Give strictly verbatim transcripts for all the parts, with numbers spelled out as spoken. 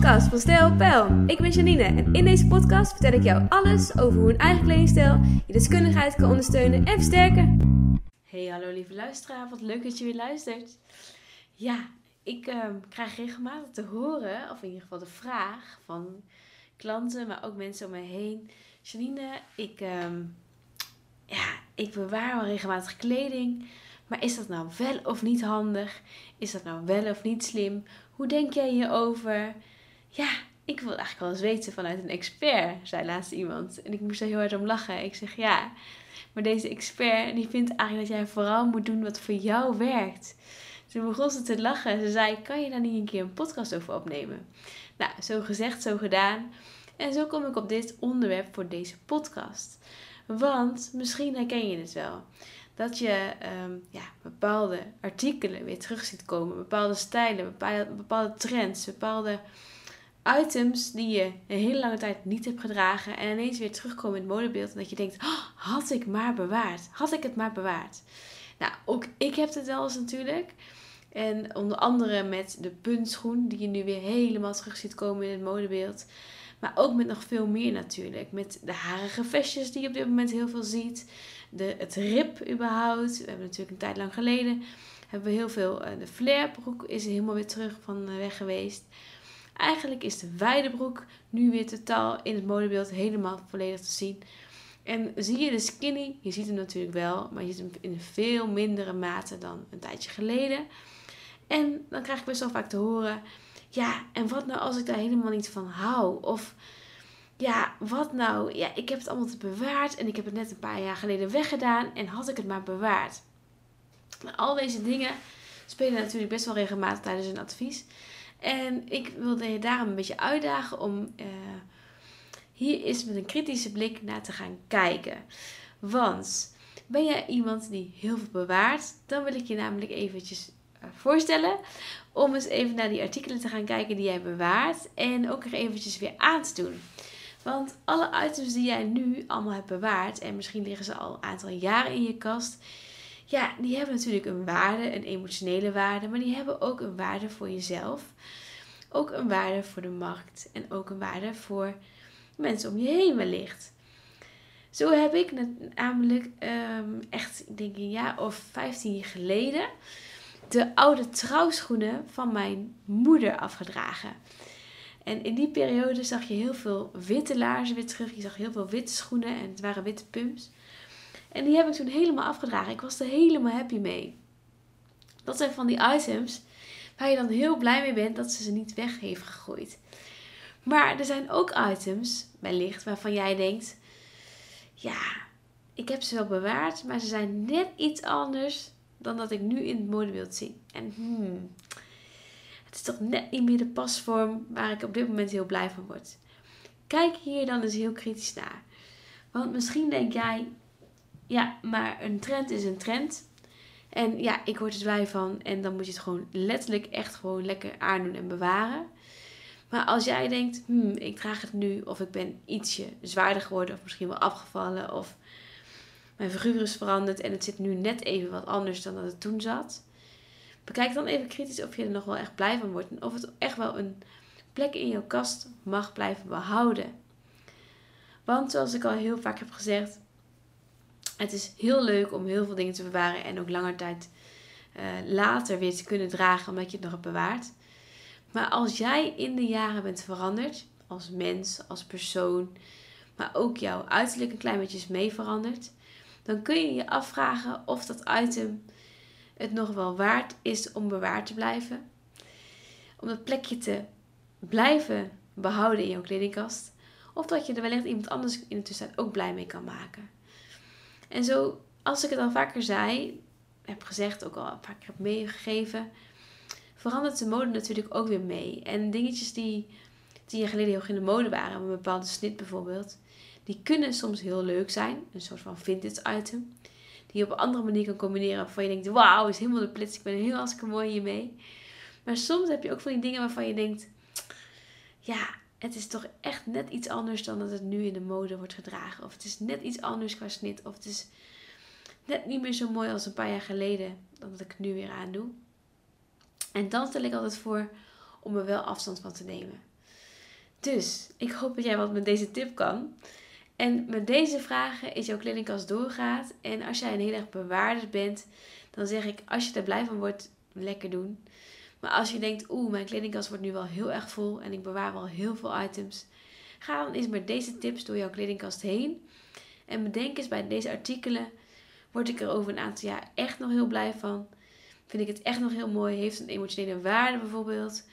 podcast van Stel Pijl. Ik ben Janine en in deze podcast vertel ik jou alles over hoe een eigen kledingstijl je deskundigheid kan ondersteunen en versterken. Hey, hallo lieve luisteraar, wat leuk dat je weer luistert. Ja, ik uh, krijg regelmatig te horen, of in ieder geval de vraag van klanten, maar ook mensen om me heen. Janine, ik, uh, ja, ik bewaar wel regelmatig kleding. Maar is dat nou wel of niet handig? Is dat nou wel of niet slim? Hoe denk jij hierover? Ja, ik wil eigenlijk wel eens weten vanuit een expert, zei laatst iemand. En ik moest daar heel hard om lachen. Ik zeg ja, maar deze expert die vindt eigenlijk dat jij vooral moet doen wat voor jou werkt. Toen begon ze te lachen. Ze zei, kan je daar niet een keer een podcast over opnemen? Nou, zo gezegd, zo gedaan. En zo kom ik op dit onderwerp voor deze podcast. Want misschien herken je het wel. Dat je um, ja, bepaalde artikelen weer terug ziet komen. Bepaalde stijlen, bepaalde, bepaalde trends, bepaalde items die je een hele lange tijd niet hebt gedragen. En ineens weer terugkomen in het modebeeld. En dat je denkt, oh, had ik maar bewaard. Had ik het maar bewaard. Nou, ook ik heb het wel eens natuurlijk. En onder andere met de puntschoen die je nu weer helemaal terug ziet komen in het modebeeld. Maar ook met nog veel meer natuurlijk. Met de harige vestjes die je op dit moment heel veel ziet. De, het rib überhaupt. We hebben natuurlijk een tijd lang geleden. Hebben we heel veel. De flarebroek is helemaal weer terug van weg geweest. Eigenlijk is de wijde broek nu weer totaal in het modebeeld helemaal volledig te zien. En zie je de skinny? Je ziet hem natuurlijk wel. Maar je ziet hem in veel mindere mate dan een tijdje geleden. En dan krijg ik best wel vaak te horen. Ja, en wat nou als ik daar helemaal niet van hou? Of ja, wat nou? Ja, ik heb het allemaal te bewaard en ik heb het net een paar jaar geleden weggedaan en had ik het maar bewaard. Nou, al deze dingen spelen natuurlijk best wel regelmatig tijdens een advies. En ik wilde je daarom een beetje uitdagen om uh, hier eens met een kritische blik naar te gaan kijken. Want ben jij iemand die heel veel bewaart, dan wil ik je namelijk eventjes voorstellen om eens even naar die artikelen te gaan kijken die jij bewaart en ook er eventjes weer aan te doen. Want alle items die jij nu allemaal hebt bewaard en misschien liggen ze al een aantal jaren in je kast, ja, die hebben natuurlijk een waarde, een emotionele waarde, maar die hebben ook een waarde voor jezelf, ook een waarde voor de markt en ook een waarde voor mensen om je heen wellicht. Zo heb ik namelijk um, echt, ik denk een jaar of vijftien jaar geleden de oude trouwschoenen van mijn moeder afgedragen. En in die periode zag je heel veel witte laarzen weer terug. Je zag heel veel witte schoenen en het waren witte pumps. En die heb ik toen helemaal afgedragen. Ik was er helemaal happy mee. Dat zijn van die items waar je dan heel blij mee bent dat ze ze niet weg heeft gegooid. Maar er zijn ook items, wellicht, waarvan jij denkt, ja, ik heb ze wel bewaard, maar ze zijn net iets anders dan dat ik nu in het modebeeld zie. En hmm, het is toch net niet meer de pasvorm waar ik op dit moment heel blij van word. Kijk hier dan eens heel kritisch naar. Want misschien denk jij, ja, maar een trend is een trend. En ja, ik word er blij van. En dan moet je het gewoon letterlijk echt gewoon lekker aandoen en bewaren. Maar als jij denkt, hmm, ik draag het nu. Of ik ben ietsje zwaarder geworden. Of misschien wel afgevallen. Of mijn figuur is veranderd en het zit nu net even wat anders dan dat het toen zat. Bekijk dan even kritisch of je er nog wel echt blij van wordt. En of het echt wel een plek in jouw kast mag blijven behouden. Want zoals ik al heel vaak heb gezegd, het is heel leuk om heel veel dingen te bewaren. En ook langer tijd uh, later weer te kunnen dragen omdat je het nog hebt bewaard. Maar als jij in de jaren bent veranderd, als mens, als persoon, maar ook jouw uiterlijk een klein beetje is mee veranderd, dan kun je je afvragen of dat item het nog wel waard is om bewaard te blijven. Om dat plekje te blijven behouden in jouw kledingkast. Of dat je er wellicht iemand anders in de tussentijd ook blij mee kan maken. En zo, als ik het al vaker zei, heb gezegd, ook al vaker heb meegegeven, verandert de mode natuurlijk ook weer mee. En dingetjes die tien jaar geleden heel erg in de mode waren, een bepaalde snit bijvoorbeeld, die kunnen soms heel leuk zijn. Een soort van vintage item. Die je op een andere manier kan combineren. Waarvan je denkt, wauw, is helemaal de plits. Ik ben heel hartstikke mooi hiermee. Maar soms heb je ook van die dingen waarvan je denkt, ja, het is toch echt net iets anders dan dat het nu in de mode wordt gedragen. Of het is net iets anders qua snit. Of het is net niet meer zo mooi als een paar jaar geleden. Dan dat ik het nu weer aandoe. En dan stel ik altijd voor om er wel afstand van te nemen. Dus ik hoop dat jij wat met deze tip kan. En met deze vragen is jouw kledingkast doorgaat. En als jij een heel erg bewaarder bent, dan zeg ik, als je er blij van wordt, lekker doen. Maar als je denkt, oeh, mijn kledingkast wordt nu wel heel erg vol en ik bewaar wel heel veel items. Ga dan eens met deze tips door jouw kledingkast heen. En bedenk eens, bij deze artikelen word ik er over een aantal jaar echt nog heel blij van. Vind ik het echt nog heel mooi. Heeft een emotionele waarde bijvoorbeeld.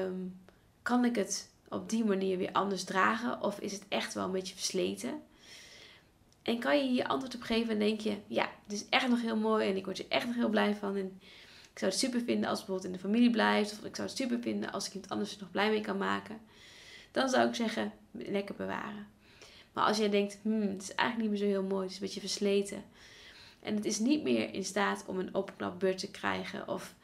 Um, kan ik het op die manier weer anders dragen? Of is het echt wel een beetje versleten? En kan je hier antwoord op geven en denk je, ja, het is echt nog heel mooi en ik word er echt nog heel blij van. En ik zou het super vinden als het bijvoorbeeld in de familie blijft. Of ik zou het super vinden als ik iemand anders er nog blij mee kan maken. Dan zou ik zeggen, lekker bewaren. Maar als jij denkt, hmm, het is eigenlijk niet meer zo heel mooi. Het is een beetje versleten. En het is niet meer in staat om een opknapbeurt te krijgen. Of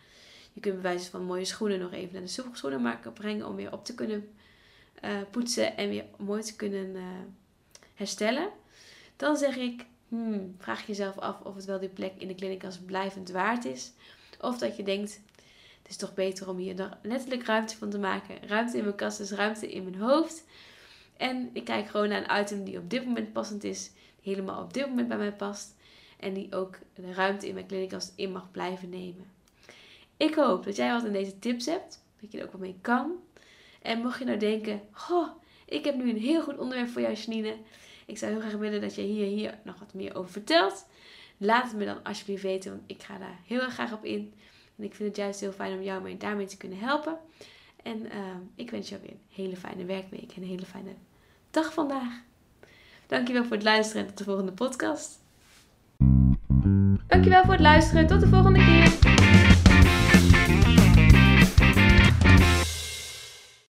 je kunt bij wijze van mooie schoenen nog even naar de schoenenmaker brengen. Om weer op te kunnen uh, poetsen en weer mooi te kunnen uh, herstellen. Dan zeg ik, hmm, vraag jezelf af of het wel die plek in de kledingkast blijvend waard is. Of dat je denkt, het is toch beter om hier letterlijk ruimte van te maken. Ruimte in mijn kast is ruimte in mijn hoofd. En ik kijk gewoon naar een item die op dit moment passend is. Die helemaal op dit moment bij mij past. En die ook de ruimte in mijn kledingkast in mag blijven nemen. Ik hoop dat jij wat aan deze tips hebt. Dat je er ook wat mee kan. En mocht je nou denken, goh, ik heb nu een heel goed onderwerp voor jou, Janine. Ik zou heel graag willen dat je hier, hier nog wat meer over vertelt. Laat het me dan alsjeblieft weten, want ik ga daar heel erg graag op in. En ik vind het juist heel fijn om jou daarmee te kunnen helpen. En uh, ik wens jou weer een hele fijne werkweek en een hele fijne dag vandaag. Dankjewel voor het luisteren en tot de volgende podcast. Dankjewel voor het luisteren. Tot de volgende keer.